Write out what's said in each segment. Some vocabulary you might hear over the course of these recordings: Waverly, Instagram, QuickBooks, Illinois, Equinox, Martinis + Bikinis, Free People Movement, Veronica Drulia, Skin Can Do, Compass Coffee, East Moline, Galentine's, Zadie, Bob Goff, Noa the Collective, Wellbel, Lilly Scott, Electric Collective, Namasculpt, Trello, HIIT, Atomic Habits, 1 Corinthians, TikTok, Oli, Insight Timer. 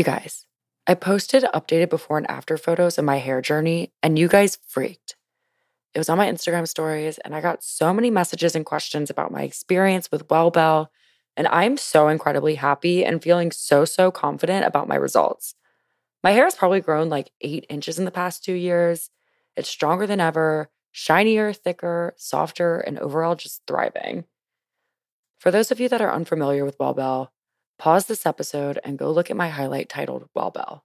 You guys, I posted updated before and after photos of my hair journey, and you guys freaked. It was on my Instagram stories, and I got so many messages and questions about my experience with Wellbel, and I'm so incredibly happy and feeling so confident about my results. My hair has probably grown like 8 inches in the past 2 years. It's stronger than ever, shinier, thicker, softer, and overall just thriving. For those of you that are unfamiliar with Wellbel, pause this episode and go look at my highlight titled Wellbel.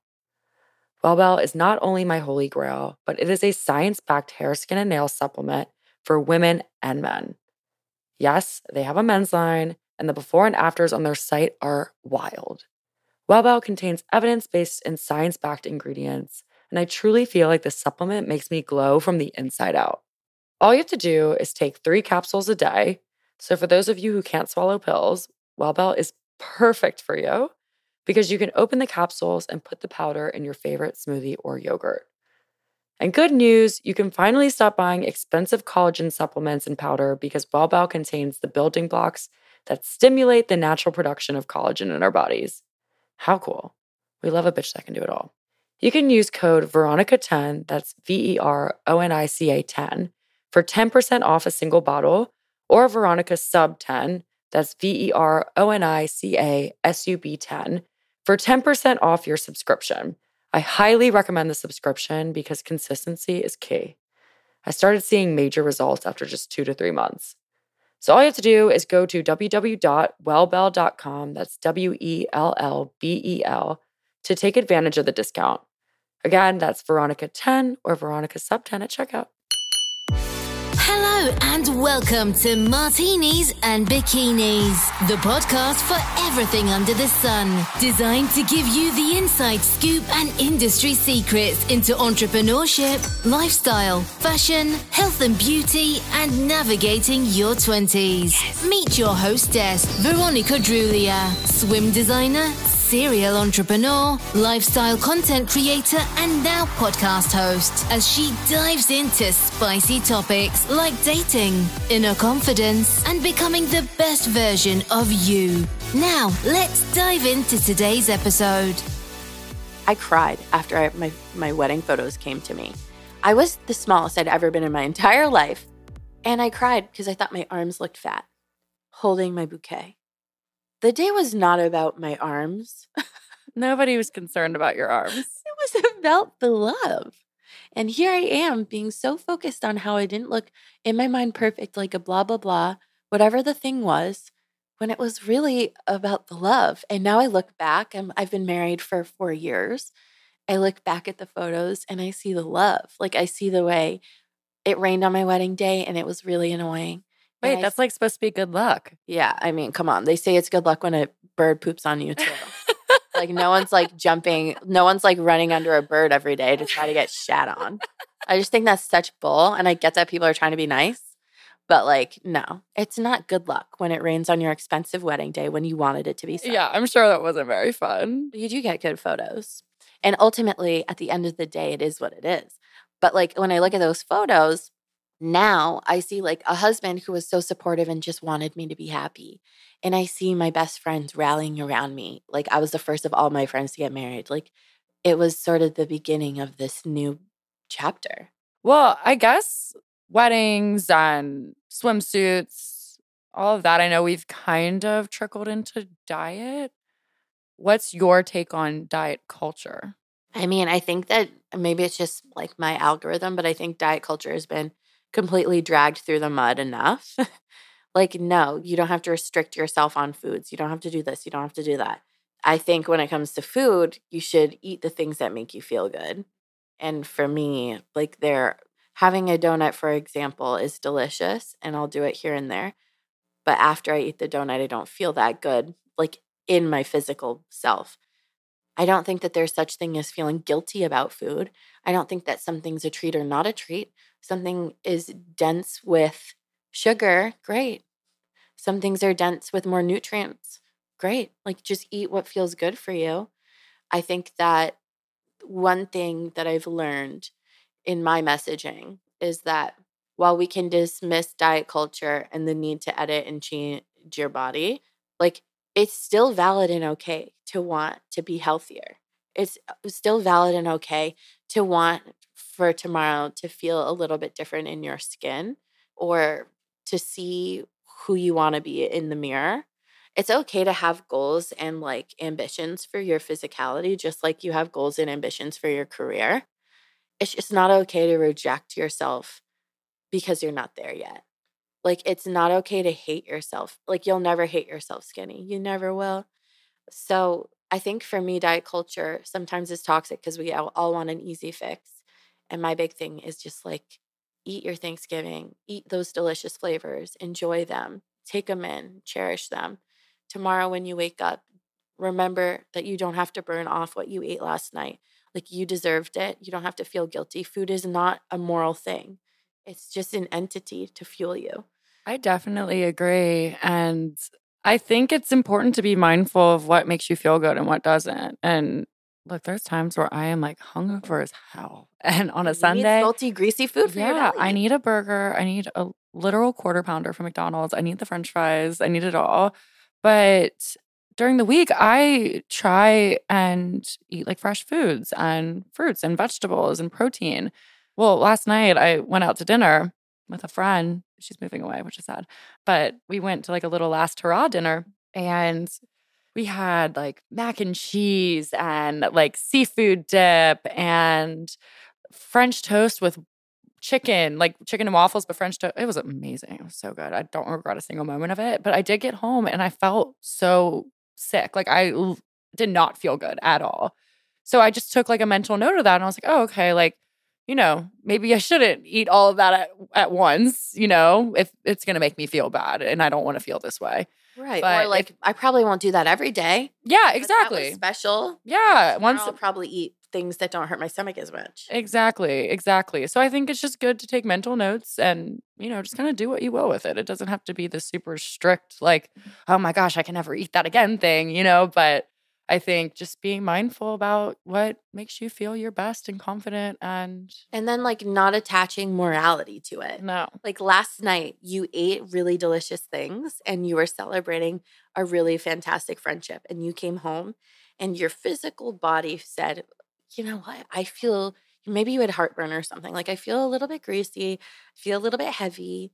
Wellbel is not only my holy grail, but it is a science-backed hair, skin, and nail supplement for women and men. Yes, they have a men's line, and the before and afters on their site are wild. Wellbel contains evidence-based and science-backed ingredients, and I truly feel like this supplement makes me glow from the inside out. All you have to do is take 3 capsules a day. So for those of you who can't swallow pills, Wellbel is perfect for you because you can open the capsules and put the powder in your favorite smoothie or yogurt. And good news, you can finally stop buying expensive collagen supplements and powder because Wellbel contains the building blocks that stimulate the natural production of collagen in our bodies. How cool. We love a bitch that can do it all. You can use code Veronica10, that's VERONICA10, for 10% off a single bottle, or Veronica Sub 10, that's VERONICASUB10, for 10% off your subscription. I highly recommend the subscription because consistency is key. I started seeing major results after just 2 to 3 months. So all you have to do is go to www.wellbel.com, that's WELLBEL, to take advantage of the discount. Again, that's Veronica 10 or Veronica Sub 10 at checkout. Hello and welcome to Martinis and Bikinis, the podcast for everything under the sun, designed to give you the inside scoop and industry secrets into entrepreneurship, lifestyle, fashion, health and beauty, and navigating your 20s. Yes. Meet your hostess, Veronica Drulia, swim designer, serial entrepreneur, lifestyle content creator, and now podcast host, as she dives into spicy topics like dating, inner confidence, and becoming the best version of you. Now, let's dive into today's episode. I cried after my wedding photos came to me. I was the smallest I'd ever been in my entire life, and I cried because I thought my arms looked fat, holding my bouquet. The day was not about my arms. Nobody was concerned about your arms. It was about the love. And here I am being so focused on how I didn't look in my mind perfect, like a blah, blah, blah, whatever the thing was, when it was really about the love. And now I look back. I've been married for 4 years. I look back at the photos and I see the love. Like I see the way it rained on my wedding day and it was really annoying. Wait, that's like supposed to be good luck. Yeah, I mean, come on. They say it's good luck when a bird poops on you too. Like no one's like jumping, no one's like running under a bird every day to try to get shat on. I just think that's such bull, and I get that people are trying to be nice, but like no, it's not good luck when it rains on your expensive wedding day when you wanted it to be sunny. Yeah, I'm sure that wasn't very fun. You do get good photos. And ultimately, at the end of the day, it is what it is. But like when I look at those photos, now I see like a husband who was so supportive and just wanted me to be happy. And I see my best friends rallying around me. Like I was the first of all my friends to get married. Like it was sort of the beginning of this new chapter. Well, I guess weddings and swimsuits, all of that, I know we've kind of trickled into diet. What's your take on diet culture? I mean, I think that maybe it's just like my algorithm, but I think diet culture has been completely dragged through the mud enough. Like, no, you don't have to restrict yourself on foods. You don't have to do this. You don't have to do that. I think when it comes to food, you should eat the things that make you feel good. And for me, like having a donut, for example, is delicious, and I'll do it here and there. But after I eat the donut, I don't feel that good, like in my physical self. I don't think that there's such thing as feeling guilty about food. I don't think that something's a treat or not a treat. Something is dense with sugar, great. Some things are dense with more nutrients, great. Like just eat what feels good for you. I think that one thing that I've learned in my messaging is that while we can dismiss diet culture and the need to edit and change your body, like it's still valid and okay to want to be healthier. it's still valid and okay to want for tomorrow to feel a little bit different in your skin or to see who you want to be in the mirror. It's okay to have goals and like ambitions for your physicality, just like you have goals and ambitions for your career. It's just not okay to reject yourself because you're not there yet. Like, it's not okay to hate yourself. Like, you'll never hate yourself skinny. You never will. So I think for me, diet culture sometimes is toxic because we all want an easy fix. And my big thing is just like, eat your Thanksgiving, eat those delicious flavors, enjoy them, take them in, cherish them. Tomorrow when you wake up, remember that you don't have to burn off what you ate last night. Like, you deserved it. You don't have to feel guilty. Food is not a moral thing. It's just an entity to fuel you. I definitely agree. And I think it's important to be mindful of what makes you feel good and what doesn't. And look, there's times where I am like hungover as hell. And on a Sunday, need salty, greasy food for your belly. I need a burger. I need a literal quarter pounder from McDonald's. I need the French fries. I need it all. But during the week, I try and eat like fresh foods and fruits and vegetables and protein. Well, last night I went out to dinner with a friend. She's moving away, which is sad. But we went to like a little last hurrah dinner, and we had like mac and cheese and like seafood dip and French toast with chicken, like chicken and waffles, but French toast. It was amazing. It was so good. I don't regret a single moment of it. But I did get home and I felt so sick. Like, I did not feel good at all. So I just took like a mental note of that, and I was like, oh, okay, like, you know, maybe I shouldn't eat all of that at once, you know, if it's going to make me feel bad and I don't want to feel this way. Right. But or like, I probably won't do that every day. Yeah, exactly. That was special. Yeah. Once I'll probably eat things that don't hurt my stomach as much. Exactly. Exactly. So I think it's just good to take mental notes and, you know, just kind of do what you will with it. It doesn't have to be this super strict, like, oh my gosh, I can never eat that again thing, you know, but I think just being mindful about what makes you feel your best and confident and then like not attaching morality to it. No. Like, last night you ate really delicious things and you were celebrating a really fantastic friendship, and you came home and your physical body said, you know what, I feel, maybe you had heartburn or something. Like, I feel a little bit greasy, I feel a little bit heavy.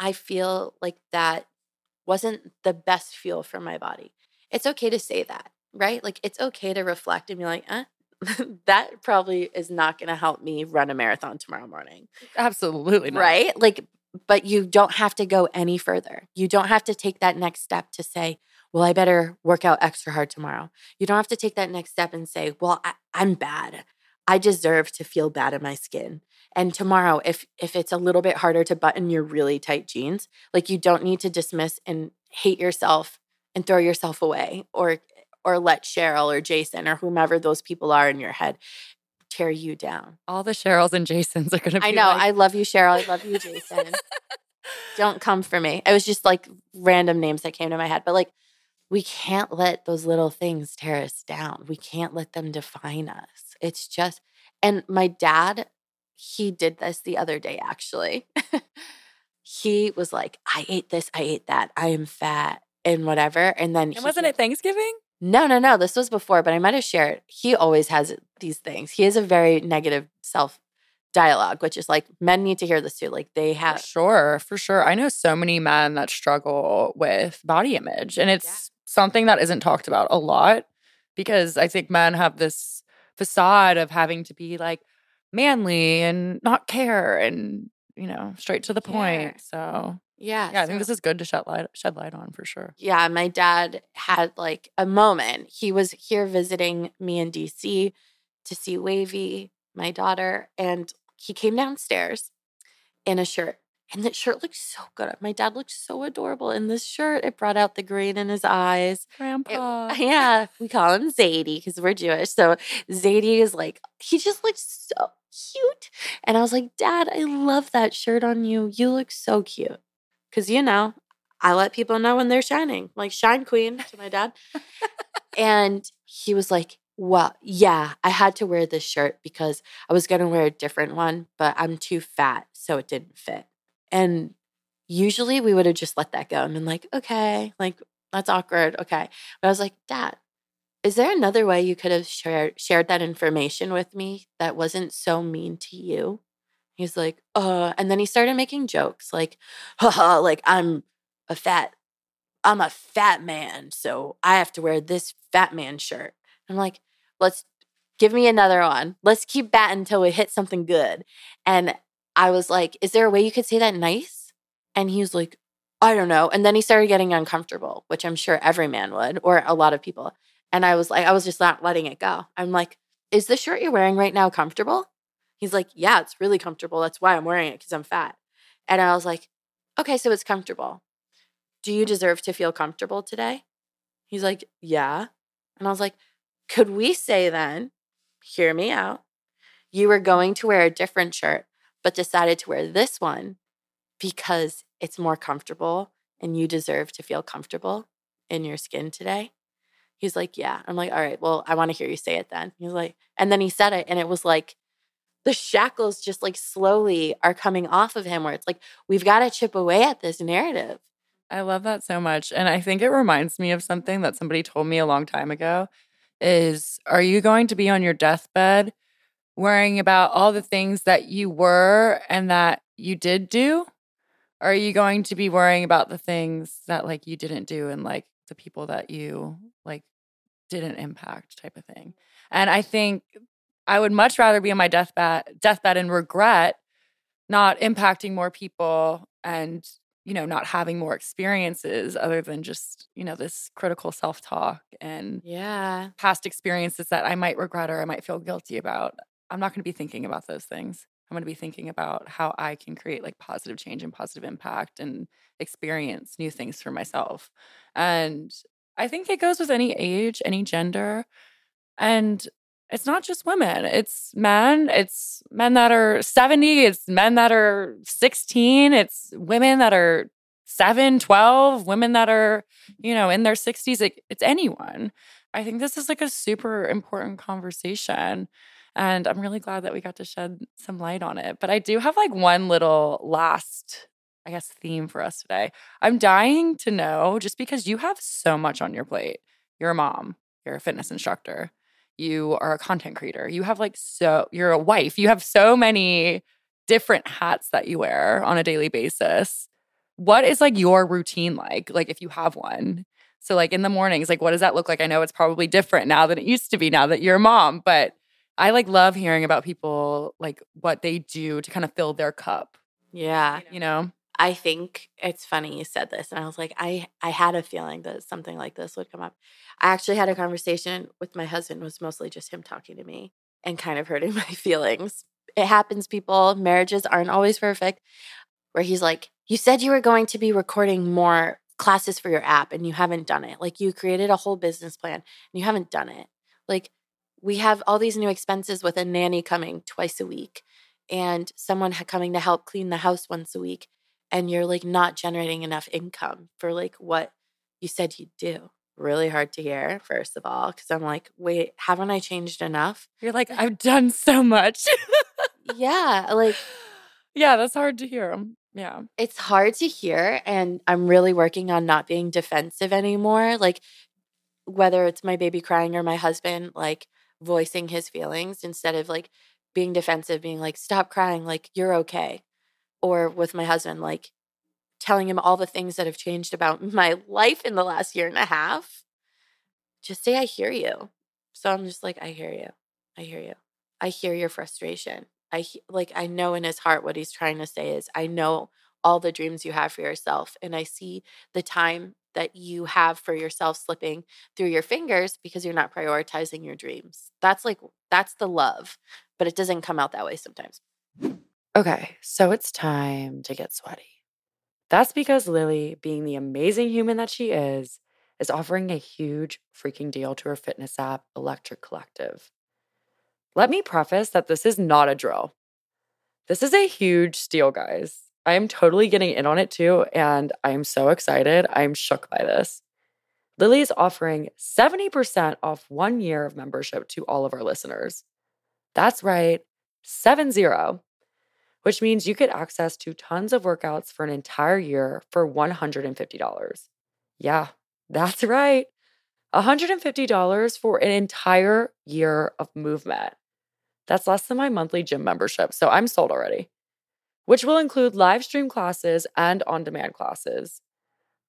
I feel like that wasn't the best fuel for my body. It's okay to say that. Right? Like, it's okay to reflect and be like, that probably is not going to help me run a marathon tomorrow morning. Absolutely not. Right? Like, but you don't have to go any further. You don't have to take that next step to say, well, I better work out extra hard tomorrow. You don't have to take that next step and say, well, I'm bad. I deserve to feel bad in my skin. And tomorrow, if it's a little bit harder to button your really tight jeans, like, you don't need to dismiss and hate yourself and throw yourself away or let Cheryl or Jason or whomever those people are in your head tear you down. All the Cheryls and Jasons are going to be I know. Like, I love you, Cheryl. I love you, Jason. Don't come for me. It was just like random names that came to my head. But like, we can't let those little things tear us down. We can't let them define us. It's just, and my dad, he did this the other day, actually. He was like, I ate this, I ate that, I am fat and whatever. And then wasn't it Thanksgiving? No. This was before, but I might have shared. He always has these things. He has a very negative self-dialogue, which is like, men need to hear this too. Like, they have. For sure. I know so many men that struggle with body image, and it's something that isn't talked about a lot, because I think men have this facade of having to be like manly and not care and, you know, straight to the point. So. Yeah, I think this is good to shed light on, for sure. Yeah, my dad had like a moment. He was here visiting me in D.C. to see Wavy, my daughter, and he came downstairs in a shirt. And that shirt looked so good. My dad looked so adorable in this shirt. It brought out the green in his eyes. Grandpa. We call him Zadie because we're Jewish. So Zadie is like, he just looked so cute. And I was like, Dad, I love that shirt on you. You look so cute. Because, you know, I let people know when they're shining. Like, shine queen to my dad. And he was like, well, yeah, I had to wear this shirt because I was going to wear a different one, but I'm too fat, so it didn't fit. And usually we would have just let that go and been like, okay, like, that's awkward, okay. But I was like, Dad, Is there another way you could have shared that information with me that wasn't so mean to you? He's like, and then he started making jokes like, haha, like I'm a fat man, so I have to wear this fat man shirt. I'm like, let's give me another one. Let's keep that until we hit something good. And I was like, is there a way you could say that nice? And he was like, I don't know. And then he started getting uncomfortable, which I'm sure every man would, or a lot of people. And I was like, I was just not letting it go. I'm like, is the shirt you're wearing right now comfortable? He's like, yeah, it's really comfortable. That's why I'm wearing it, because I'm fat. And I was like, okay, so it's comfortable. Do you deserve to feel comfortable today? He's like, yeah. And I was like, could we say then, hear me out, you were going to wear a different shirt, but decided to wear this one because it's more comfortable and you deserve to feel comfortable in your skin today? He's like, yeah. I'm like, all right, well, I want to hear you say it then. He's like, and then he said it, and it was like the shackles just like slowly are coming off of him, where it's like, we've got to chip away at this narrative. I love that so much. And I think it reminds me of something that somebody told me a long time ago is, are you going to be on your deathbed worrying about all the things that you were and that you did do? Or are you going to be worrying about the things that like you didn't do and like the people that you like didn't impact, type of thing? And I think I would much rather be on my deathbed and regret not impacting more people and, you know, not having more experiences other than just, you know, this critical self-talk and past experiences that I might regret or I might feel guilty about. I'm not going to be thinking about those things. I'm going to be thinking about how I can create like positive change and positive impact and experience new things for myself. And I think it goes with any age, any gender. And it's not just women. It's men. It's men that are 70. It's men that are 16. It's women that are 7, 12, women that are, you know, in their 60s. It's anyone. I think this is like a super important conversation. And I'm really glad that we got to shed some light on it. But I do have like one little last, I guess, theme for us today. I'm dying to know, just because you have so much on your plate. You're a mom. You're a fitness instructor. You are a content creator. You have like you're a wife. You have so many different hats that you wear on a daily basis. What is like your routine like if you have one? So like in the mornings, like what does that look like? I know it's probably different now than it used to be now that you're a mom, but I like love hearing about people like what they do to kind of fill their cup. Yeah. You know? I think it's funny you said this. And I was like, I had a feeling that something like this would come up. I actually had a conversation with my husband. It was mostly just him talking to me and kind of hurting my feelings. It happens, people. Marriages aren't always perfect. Where he's like, you said you were going to be recording more classes for your app and you haven't done it. Like you created a whole business plan and you haven't done it. Like we have all these new expenses with a nanny coming twice a week and someone coming to help clean the house once a week. And you're like not generating enough income for like what you said you'd do. Really hard to hear, first of all, because I'm like, wait, haven't I changed enough? You're like, I've done so much. Yeah. Like, yeah, that's hard to hear. Yeah. It's hard to hear. And I'm really working on not being defensive anymore. Like, whether it's my baby crying or my husband, like, voicing his feelings instead of like being defensive, being like, stop crying, like, you're okay. Or with my husband, like telling him all the things that have changed about my life in the last year and a half. Just say, I hear you. So I'm just like, I hear you. I hear you. I hear your frustration. I know in his heart what he's trying to say is, I know all the dreams you have for yourself. And I see the time that you have for yourself slipping through your fingers because you're not prioritizing your dreams. That's the love. But it doesn't come out that way sometimes. Okay, so it's time to get sweaty. That's because Lilly, being the amazing human that she is offering a huge freaking deal to her fitness app, Electric Collective. Let me preface that this is not a drill. This is a huge steal, guys. I am totally getting in on it too, and I am so excited. I am shook by this. Lilly is offering 70% off 1 year of membership to all of our listeners. That's right, 70. Which means you get access to tons of workouts for an entire year for $150. Yeah, that's right. $150 for an entire year of movement. That's less than my monthly gym membership, so I'm sold already. Which will include live stream classes and on-demand classes.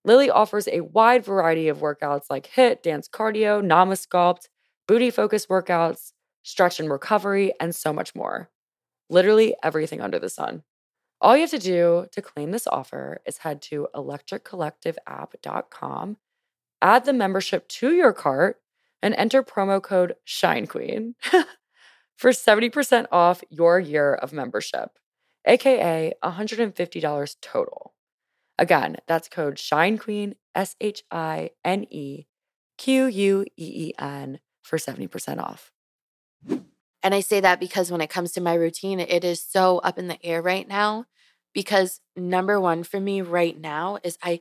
Lilly offers a wide variety of workouts like HIIT, dance cardio, Namasculpt, booty-focused workouts, stretch and recovery, and so much more. Literally everything under the sun. All you have to do to claim this offer is head to electriccollectiveapp.com, add the membership to your cart, and enter promo code SHINEQUEEN for 70% off your year of membership, aka $150 total. Again, that's code SHINEQUEEN, SHINEQUEEN, for 70% off. And I say that because when it comes to my routine, it is so up in the air right now because number one for me right now is I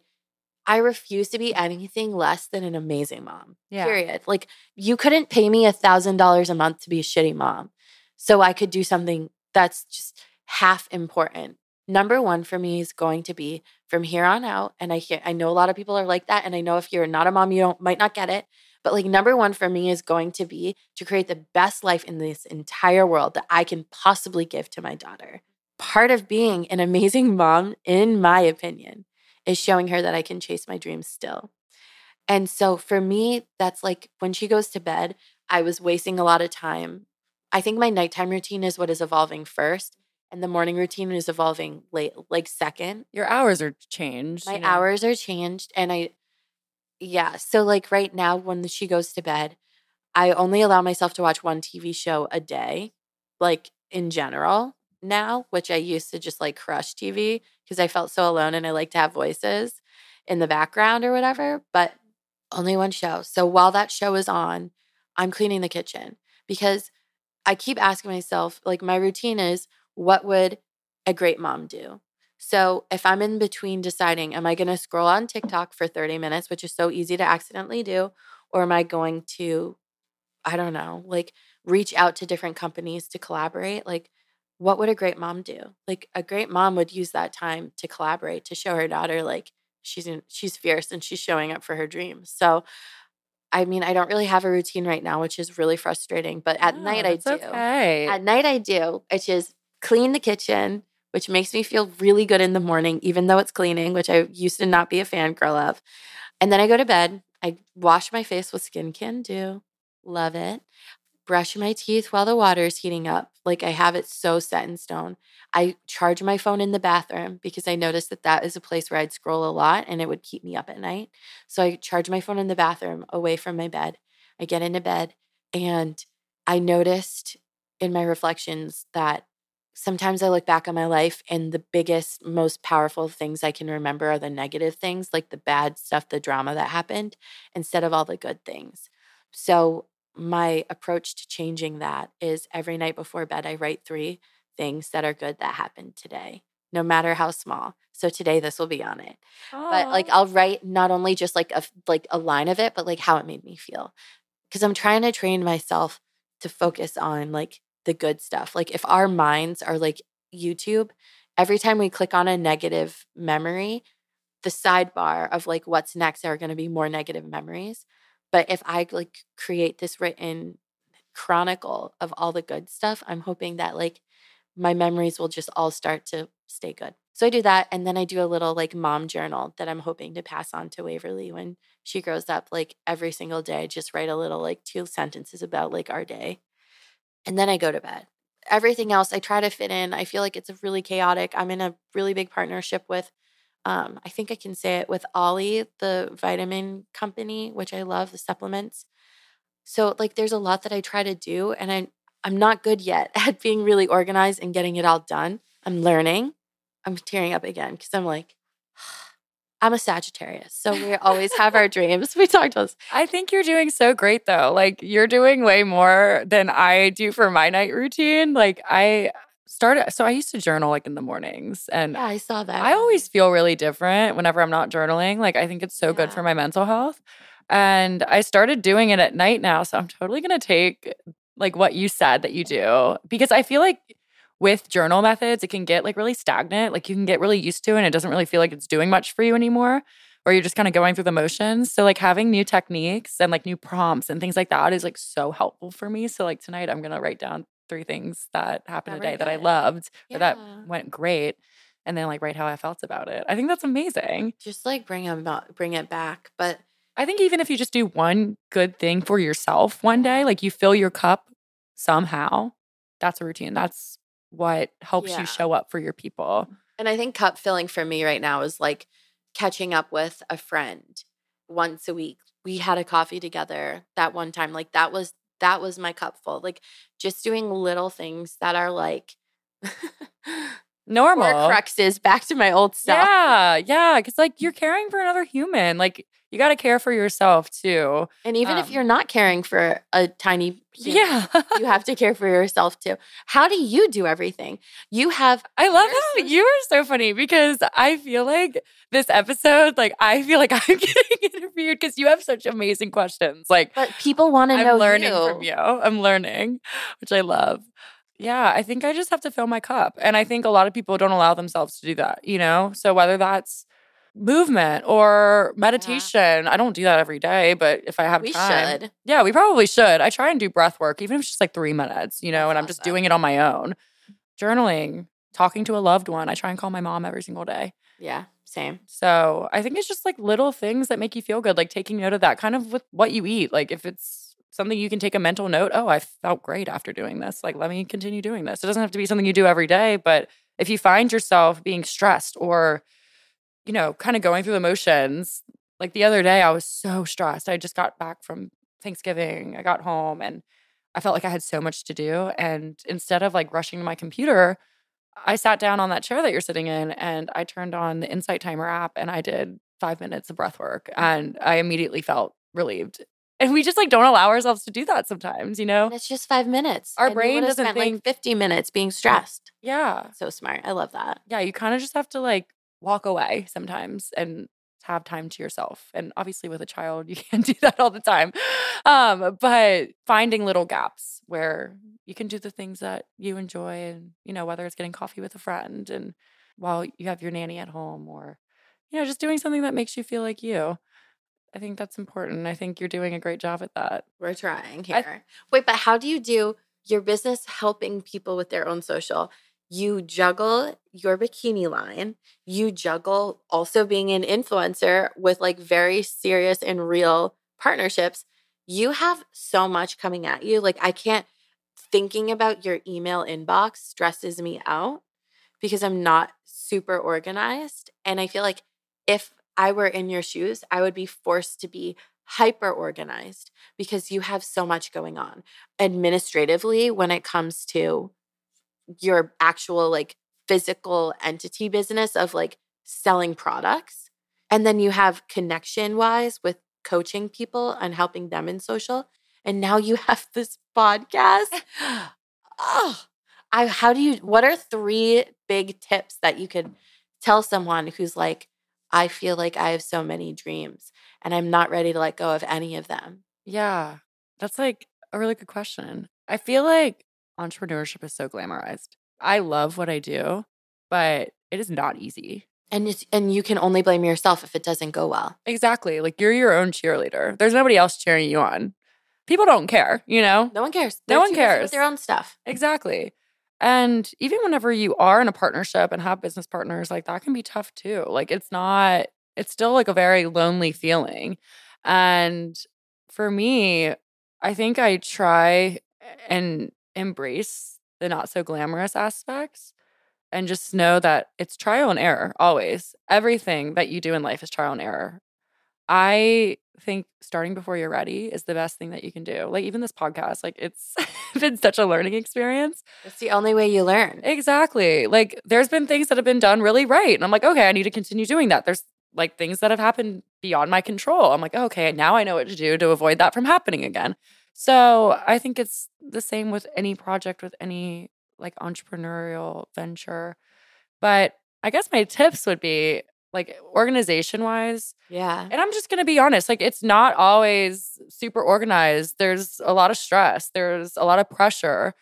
refuse to be anything less than an amazing mom, period. Like you couldn't pay me $1,000 a month to be a shitty mom. So I could do something that's just half important. Number one for me is going to be from here on out. And I know a lot of people are like that. And I know if you're not a mom, you might not get it. But like number one for me is going to be to create the best life in this entire world that I can possibly give to my daughter. Part of being an amazing mom, in my opinion, is showing her that I can chase my dreams still. And so for me, that's like when she goes to bed, I was wasting a lot of time. I think my nighttime routine is what is evolving first. And the morning routine is evolving late, like second. Your hours are changed. My hours are changed. And so like right now when she goes to bed, I only allow myself to watch one TV show a day, like in general now, which I used to just like crush TV because I felt so alone and I like to have voices in the background or whatever, but only one show. So while that show is on, I'm cleaning the kitchen because I keep asking myself, like my routine is, what would a great mom do? So if I'm in between deciding, am I going to scroll on TikTok for 30 minutes, which is so easy to accidentally do, or am I going to, I don't know, like reach out to different companies to collaborate? Like what would a great mom do? Like a great mom would use that time to collaborate, to show her daughter like she's fierce and she's showing up for her dreams. So I mean, I don't really have a routine right now, which is really frustrating, but at night I do. Okay. At night I do, which is clean the kitchen, which makes me feel really good in the morning, even though it's cleaning, which I used to not be a fangirl of. And then I go to bed. I wash my face with Skin Can Do. Love it. Brush my teeth while the water is heating up. Like I have it so set in stone. I charge my phone in the bathroom because I noticed that is a place where I'd scroll a lot and it would keep me up at night. So I charge my phone in the bathroom away from my bed. I get into bed and I noticed in my reflections that sometimes I look back on my life and the biggest, most powerful things I can remember are the negative things, like the bad stuff, the drama that happened, instead of all the good things. So my approach to changing that is every night before bed, I write 3 things that are good that happened today, no matter how small. So today this will be on it. Aww. But like I'll write not only just like a line of it, but like how it made me feel. Because I'm trying to train myself to focus on like the good stuff. Like if our minds are like YouTube, every time we click on a negative memory, the sidebar of like what's next are going to be more negative memories. But if I like create this written chronicle of all the good stuff, I'm hoping that like my memories will just all start to stay good. So I do that. And then I do a little like mom journal that I'm hoping to pass on to Waverly when she grows up. Like every single day, I just write a little like 2 sentences about like our day. And then I go to bed. Everything else I try to fit in. I feel like it's really chaotic. I'm in a really big partnership with, I think I can say it, with Oli, the vitamin company, which I love, the supplements. So like there's a lot that I try to do and I'm not good yet at being really organized and getting it all done. I'm learning. I'm tearing up again because I'm like, I'm a Sagittarius, so we always have our dreams. We talked about this. I think you're doing so great, though. Like, you're doing way more than I do for my night routine. Like, I used to journal, like, in the mornings. And yeah, I saw that. I always feel really different whenever I'm not journaling. Like, I think it's so good for my mental health. And I started doing it at night now, so I'm totally going to take, like, what you said that you do. Because I feel like with journal methods, it can get like really stagnant. Like you can get really used to it and it doesn't really feel like it's doing much for you anymore. or you're just kind of going through the motions. So like having new techniques and like new prompts and things like that is like so helpful for me. So like tonight I'm going to write down 3 things that happened today that I loved or that went great. And then like write how I felt about it. I think that's amazing. Just like bring it back. But I think even if you just do one good thing for yourself one day, like you fill your cup somehow, that's a routine. That's what helps you show up for your people. And I think cup filling for me right now is like catching up with a friend once a week. We had a coffee together that one time. Like that was my cup full. Like just doing little things that are like normal. Or cruxes, back to my old self. Yeah, because like you're caring for another human. Like you got to care for yourself too. And even if you're not caring for a tiny human, you have to care for yourself too. How do you do everything? I love how you are so funny because I feel like this episode, like I feel like I'm getting interviewed because you have such amazing questions. Like, but people want to know you. I'm learning from you. I'm learning, which I love. Yeah, I think I just have to fill my cup. And I think a lot of people don't allow themselves to do that, you know? So whether that's movement or meditation, I don't do that every day, but if I have time. We should. Yeah, we probably should. I try and do breath work, even if it's just like 3 minutes, you know, and I'm just doing it on my own. Journaling, talking to a loved one. I try and call my mom every single day. Yeah, same. So I think it's just like little things that make you feel good, like taking note of that, kind of with what you eat. Like if it's something you can take a mental note, oh, I felt great after doing this. Like, let me continue doing this. It doesn't have to be something you do every day, but if you find yourself being stressed or, you know, kind of going through the motions, like the other day I was so stressed. I just got back from Thanksgiving. I got home and I felt like I had so much to do. And instead of like rushing to my computer, I sat down on that chair that you're sitting in and I turned on the Insight Timer app and I did 5 minutes of breath work and I immediately felt relieved. And we just like don't allow ourselves to do that sometimes, you know? And it's just 5 minutes. Our brain doesn't think like 50 minutes being stressed. Yeah. So smart. I love that. Yeah. You kind of just have to like walk away sometimes and have time to yourself. And obviously with a child, you can't do that all the time. But finding little gaps where you can do the things that you enjoy and, you know, whether it's getting coffee with a friend and while you have your nanny at home or, you know, just doing something that makes you feel like you. I think that's important. I think you're doing a great job at that. We're trying here. Wait, but how do you do your business helping people with their own social? You juggle your bikini line. You juggle also being an influencer with like very serious and real partnerships. You have so much coming at you. Like I can't, thinking about your email inbox stresses me out because I'm not super organized. And I feel like if I were in your shoes, I would be forced to be hyper organized because you have so much going on administratively when it comes to your actual like physical entity business of like selling products. And then you have connection wise with coaching people and helping them in social. And now you have this podcast. What are 3 big tips that you could tell someone who's like, I feel like I have so many dreams and I'm not ready to let go of any of them? Yeah. That's like a really good question. I feel like entrepreneurship is so glamorized. I love what I do, but it is not easy. And you can only blame yourself if it doesn't go well. Exactly. Like you're your own cheerleader. There's nobody else cheering you on. People don't care, you know? No one cares. No one cares. Their own stuff. Exactly. And even whenever you are in a partnership and have business partners, like that can be tough too. Like it's still like a very lonely feeling. And for me, I think I try and embrace the not so glamorous aspects and just know that it's trial and error always. Everything that you do in life is trial and error. I think starting before you're ready is the best thing that you can do. Like even this podcast, like it's been such a learning experience. It's the only way you learn. Exactly. Like there's been things that have been done really right. And I'm like, okay, I need to continue doing that. There's like things that have happened beyond my control. I'm like, okay, now I know what to do to avoid that from happening again. So I think it's the same with any project, with any like entrepreneurial venture. But I guess my tips would be, like organization-wise. Yeah. And I'm just going to be honest. Like it's not always super organized. There's a lot of stress. There's a lot of pressure.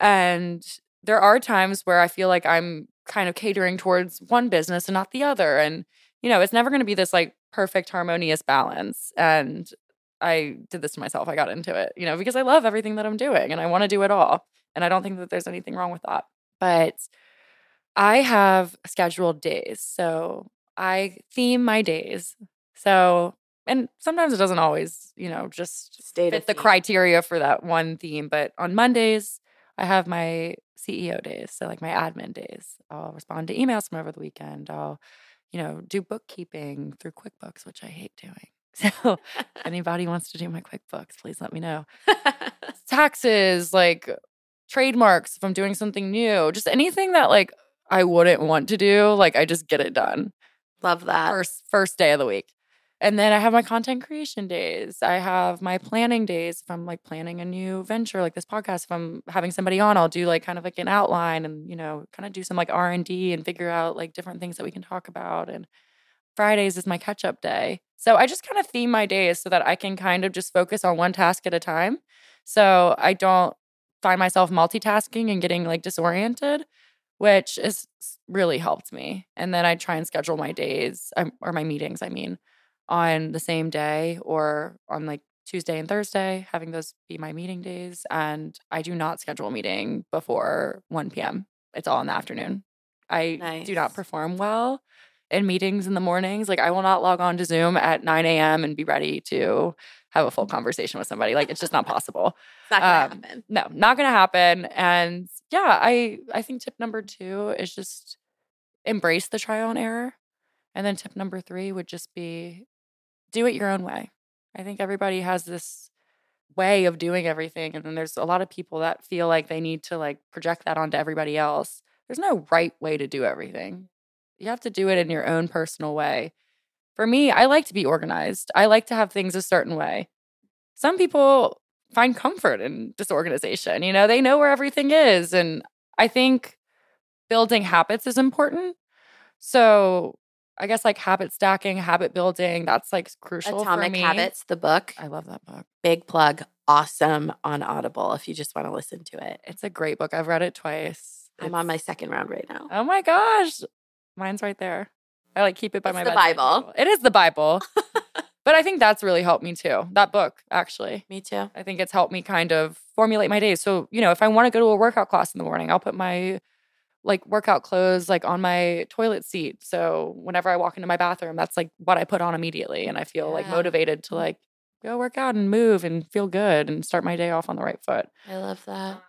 And there are times where I feel like I'm kind of catering towards one business and not the other. And, you know, it's never going to be this like perfect, harmonious balance. And I did this to myself. I got into it, you know, because I love everything that I'm doing and I want to do it all. And I don't think that there's anything wrong with that. But I have scheduled days. So I theme my days. So, and sometimes it doesn't always, you know, just fit the criteria for that one theme. But on Mondays, I have my CEO days. So like my admin days. I'll respond to emails from over the weekend. I'll, you know, do bookkeeping through QuickBooks, which I hate doing. So if anybody wants to do my QuickBooks, please let me know. Taxes, like trademarks, if I'm doing something new, just anything that like I wouldn't want to do, like I just get it done. Love that. First day of the week. And then I have my content creation days. I have my planning days. If I'm like planning a new venture like this podcast, if I'm having somebody on, I'll do like kind of like an outline and, you know, kind of do some like R&D and figure out like different things that we can talk about. And Fridays is my catch-up day. So I just kind of theme my days so that I can kind of just focus on one task at a time. So I don't find myself multitasking and getting like disoriented, which is really helped me. And then I try and schedule my days or my meetings, I mean, on the same day or on like Tuesday and Thursday, having those be my meeting days. And I do not schedule a meeting before 1 p.m. It's all in the afternoon. I do not perform well in meetings in the mornings. Like I will not log on to Zoom at 9 a.m. and be ready to have a full conversation with somebody. Like it's just not possible. It's not going to happen. No, not going to happen. And yeah, I think tip number 2 is just embrace the trial and error. And then tip number 3 would just be do it your own way. I think everybody has this way of doing everything. And then there's a lot of people that feel like they need to like project that onto everybody else. There's no right way to do everything. You have to do it in your own personal way. For me, I like to be organized. I like to have things a certain way. Some people find comfort in disorganization. You know, they know where everything is. And I think building habits is important. So I guess like habit stacking, habit building, that's like crucial for me. Atomic Habits, the book. I love that book. Big plug. Awesome on Audible if you just want to listen to it. It's a great book. I've read it twice. I'm on my second round right now. Oh my gosh. Mine's right there. I like keep it by my bedside. It's the Bible. It is the Bible. But I think that's really helped me too. That book, actually. Me too. I think it's helped me kind of formulate my days. So, you know, if I want to go to a workout class in the morning, I'll put my like workout clothes like on my toilet seat. So whenever I walk into my bathroom, that's like what I put on immediately. And I feel like motivated to like go work out and move and feel good and start my day off on the right foot. I love that.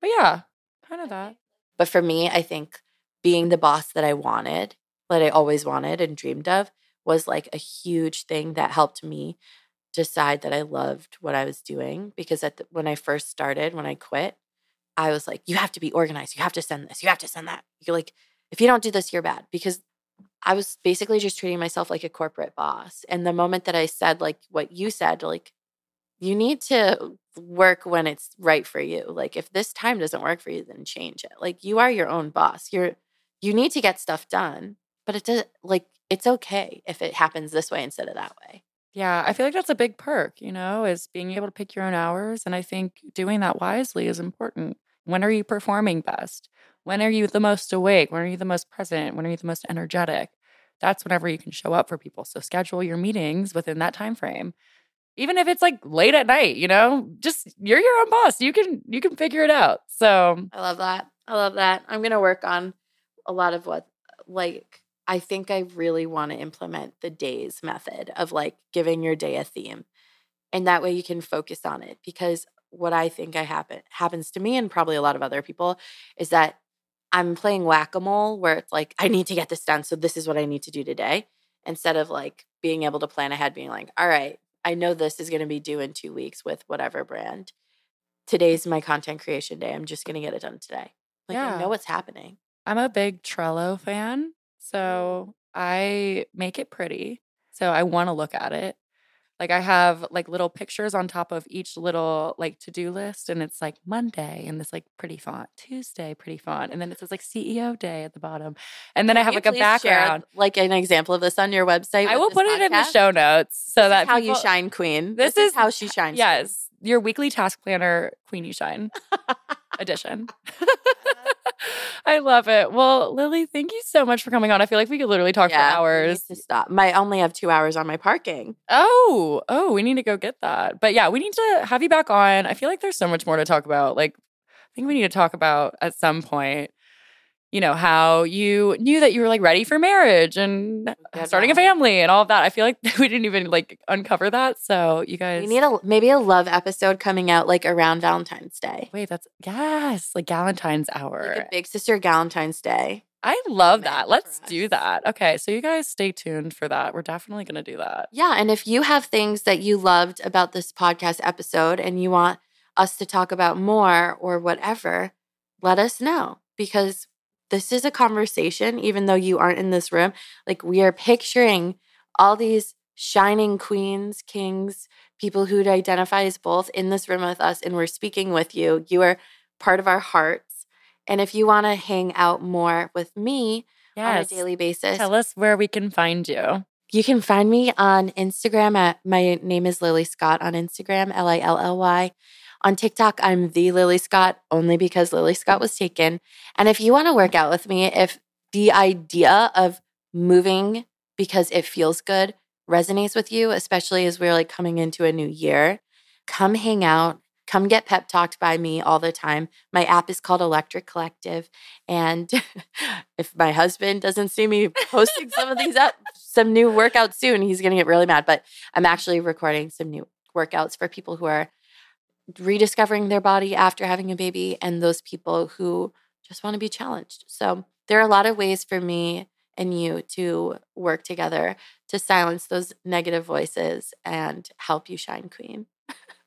But yeah, kind of that. But for me, I think being the boss that I wanted, that I always wanted and dreamed of, was like a huge thing that helped me decide that I loved what I was doing. Because when I first started, when I quit, I was like, you have to be organized. You have to send this. You have to send that. You're like, if you don't do this, you're bad. Because I was basically just treating myself like a corporate boss. And the moment that I said like what you said, like, you need to work when it's right for you. Like if this time doesn't work for you, then change it. Like you are your own boss. You need to get stuff done, but it does, like, it's okay if it happens this way instead of that way. Yeah, I feel like that's a big perk, you know, is being able to pick your own hours. And I think doing that wisely is important. When are you performing best? When are you the most awake? When are you the most present? When are you the most energetic? That's whenever you can show up for people. So schedule your meetings within that time frame. Even if it's like late at night, you know, just you're your own boss. You can figure it out. So I love that. I'm going to work on a lot of what, like, I think I really want to implement the days method of like giving your day a theme. And that way you can focus on it, because what I think happens to me and probably a lot of other people is that I'm playing whack-a-mole where it's like, I need to get this done. So this is what I need to do today. Instead of like being able to plan ahead, being like, all right, I know this is going to be due in 2 weeks with whatever brand. Today's my content creation day. I'm just going to get it done today. Like I know what's happening. I'm a big Trello fan, so I make it pretty. So I want to look at it. Like I have like little pictures on top of each little like to-do list, and it's like Monday in this like pretty font, Tuesday pretty font, and then it says like CEO day at the bottom. And then I have like a background. Share, like an example of this on your website. I will put it in the show notes. So that's how you shine, Queen. This is how she shines. Yes. Your weekly task planner, Queen You Shine edition. I love it. Well, Lilly, thank you so much for coming on. I feel like we could literally talk for hours. I need to stop. I only have 2 hours on my parking. Oh, we need to go get that. But yeah, we need to have you back on. I feel like there's so much more to talk about. Like, I think we need to talk about at some point, you know, how you knew that you were like ready for marriage and starting a family and all of that. I feel like we didn't even like uncover that. So you guys, we need maybe a love episode coming out like around Valentine's Day. Wait, that's like Galentine's hour, like a big sister Galentine's Day. I love that. Let's do that. Okay, so you guys stay tuned for that. We're definitely going to do that. Yeah, and if you have things that you loved about this podcast episode and you want us to talk about more or whatever, let us know, because this is a conversation, even though you aren't in this room. Like, we are picturing all these shining queens, kings, people who'd identify as both in this room with us, and we're speaking with you. You are part of our hearts. And if you want to hang out more with me on a daily basis, tell us where we can find you. You can find me on Instagram my name is Lilly Scott on Instagram, Lilly. On TikTok, I'm the Lilly Scott, only because Lilly Scott was taken. And if you want to work out with me, if the idea of moving because it feels good resonates with you, especially as we're like coming into a new year, come hang out. Come get pep talked by me all the time. My app is called Electric Collective. And if my husband doesn't see me posting some of these up, some new workouts soon, he's going to get really mad. But I'm actually recording some new workouts for people who are rediscovering their body after having a baby and those people who just want to be challenged. So there are a lot of ways for me and you to work together to silence those negative voices and help you shine, queen.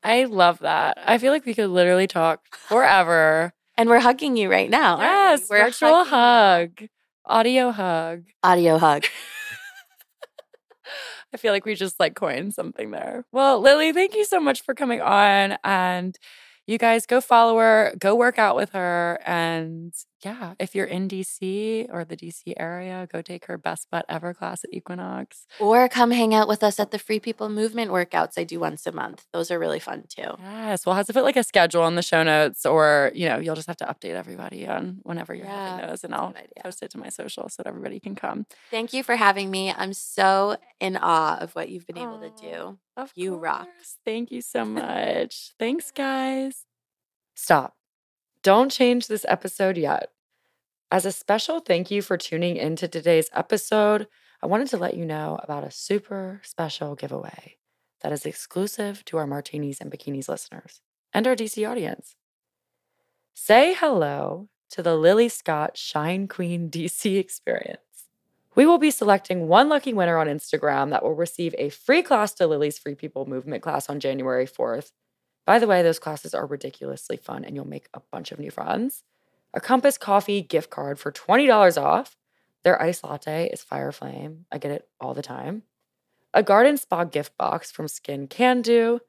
I love that. I feel like we could literally talk forever. And we're hugging you right now. Yes, we're virtual hug. Audio hug. Audio hug. I feel like we just like coined something there. Well, Lilly, thank you so much for coming on. And you guys go follow her, go work out with her. And yeah, if you're in DC or the DC area, go take her Best Butt Ever class at Equinox. Or come hang out with us at the Free People Movement workouts I do once a month. Those are really fun too. Yes, we'll have to put like a schedule in the show notes, or, you know, you'll just have to update everybody on whenever you're having those, and I'll post it to my social so that everybody can come. Thank you for having me. I'm so in awe of what you've been able to do. You rock. Thank you so much. Thanks, guys. Stop. Don't change this episode yet. As a special thank you for tuning into today's episode, I wanted to let you know about a super special giveaway that is exclusive to our Martinis and Bikinis listeners and our DC audience. Say hello to the Lilly Scott Shine Queen DC experience. We will be selecting one lucky winner on Instagram that will receive a free class to Lilly's Free People Movement class on January 4th. By the way, those classes are ridiculously fun and you'll make a bunch of new friends. A Compass Coffee gift card for $20 off. Their iced latte is fire flame. I get it all the time. A garden spa gift box from Skin Can Do,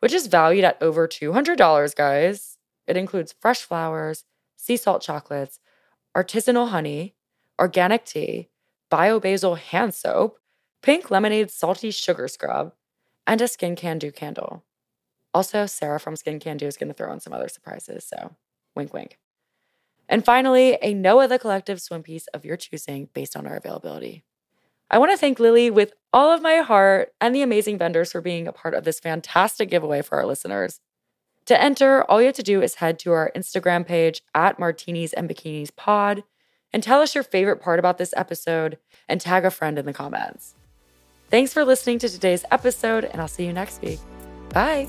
which is valued at over $200, guys. It includes fresh flowers, sea salt chocolates, artisanal honey, organic tea, bio-basil hand soap, pink lemonade salty sugar scrub, and a Skin Can Do candle. Also, Sarah from Skin Can Do is going to throw in some other surprises, so wink, wink. And finally, a Noa the Collective swim piece of your choosing based on our availability. I want to thank Lilly with all of my heart and the amazing vendors for being a part of this fantastic giveaway for our listeners. To enter, all you have to do is head to our Instagram page at Martinis and Bikinis Pod and tell us your favorite part about this episode and tag a friend in the comments. Thanks for listening to today's episode, and I'll see you next week. Bye.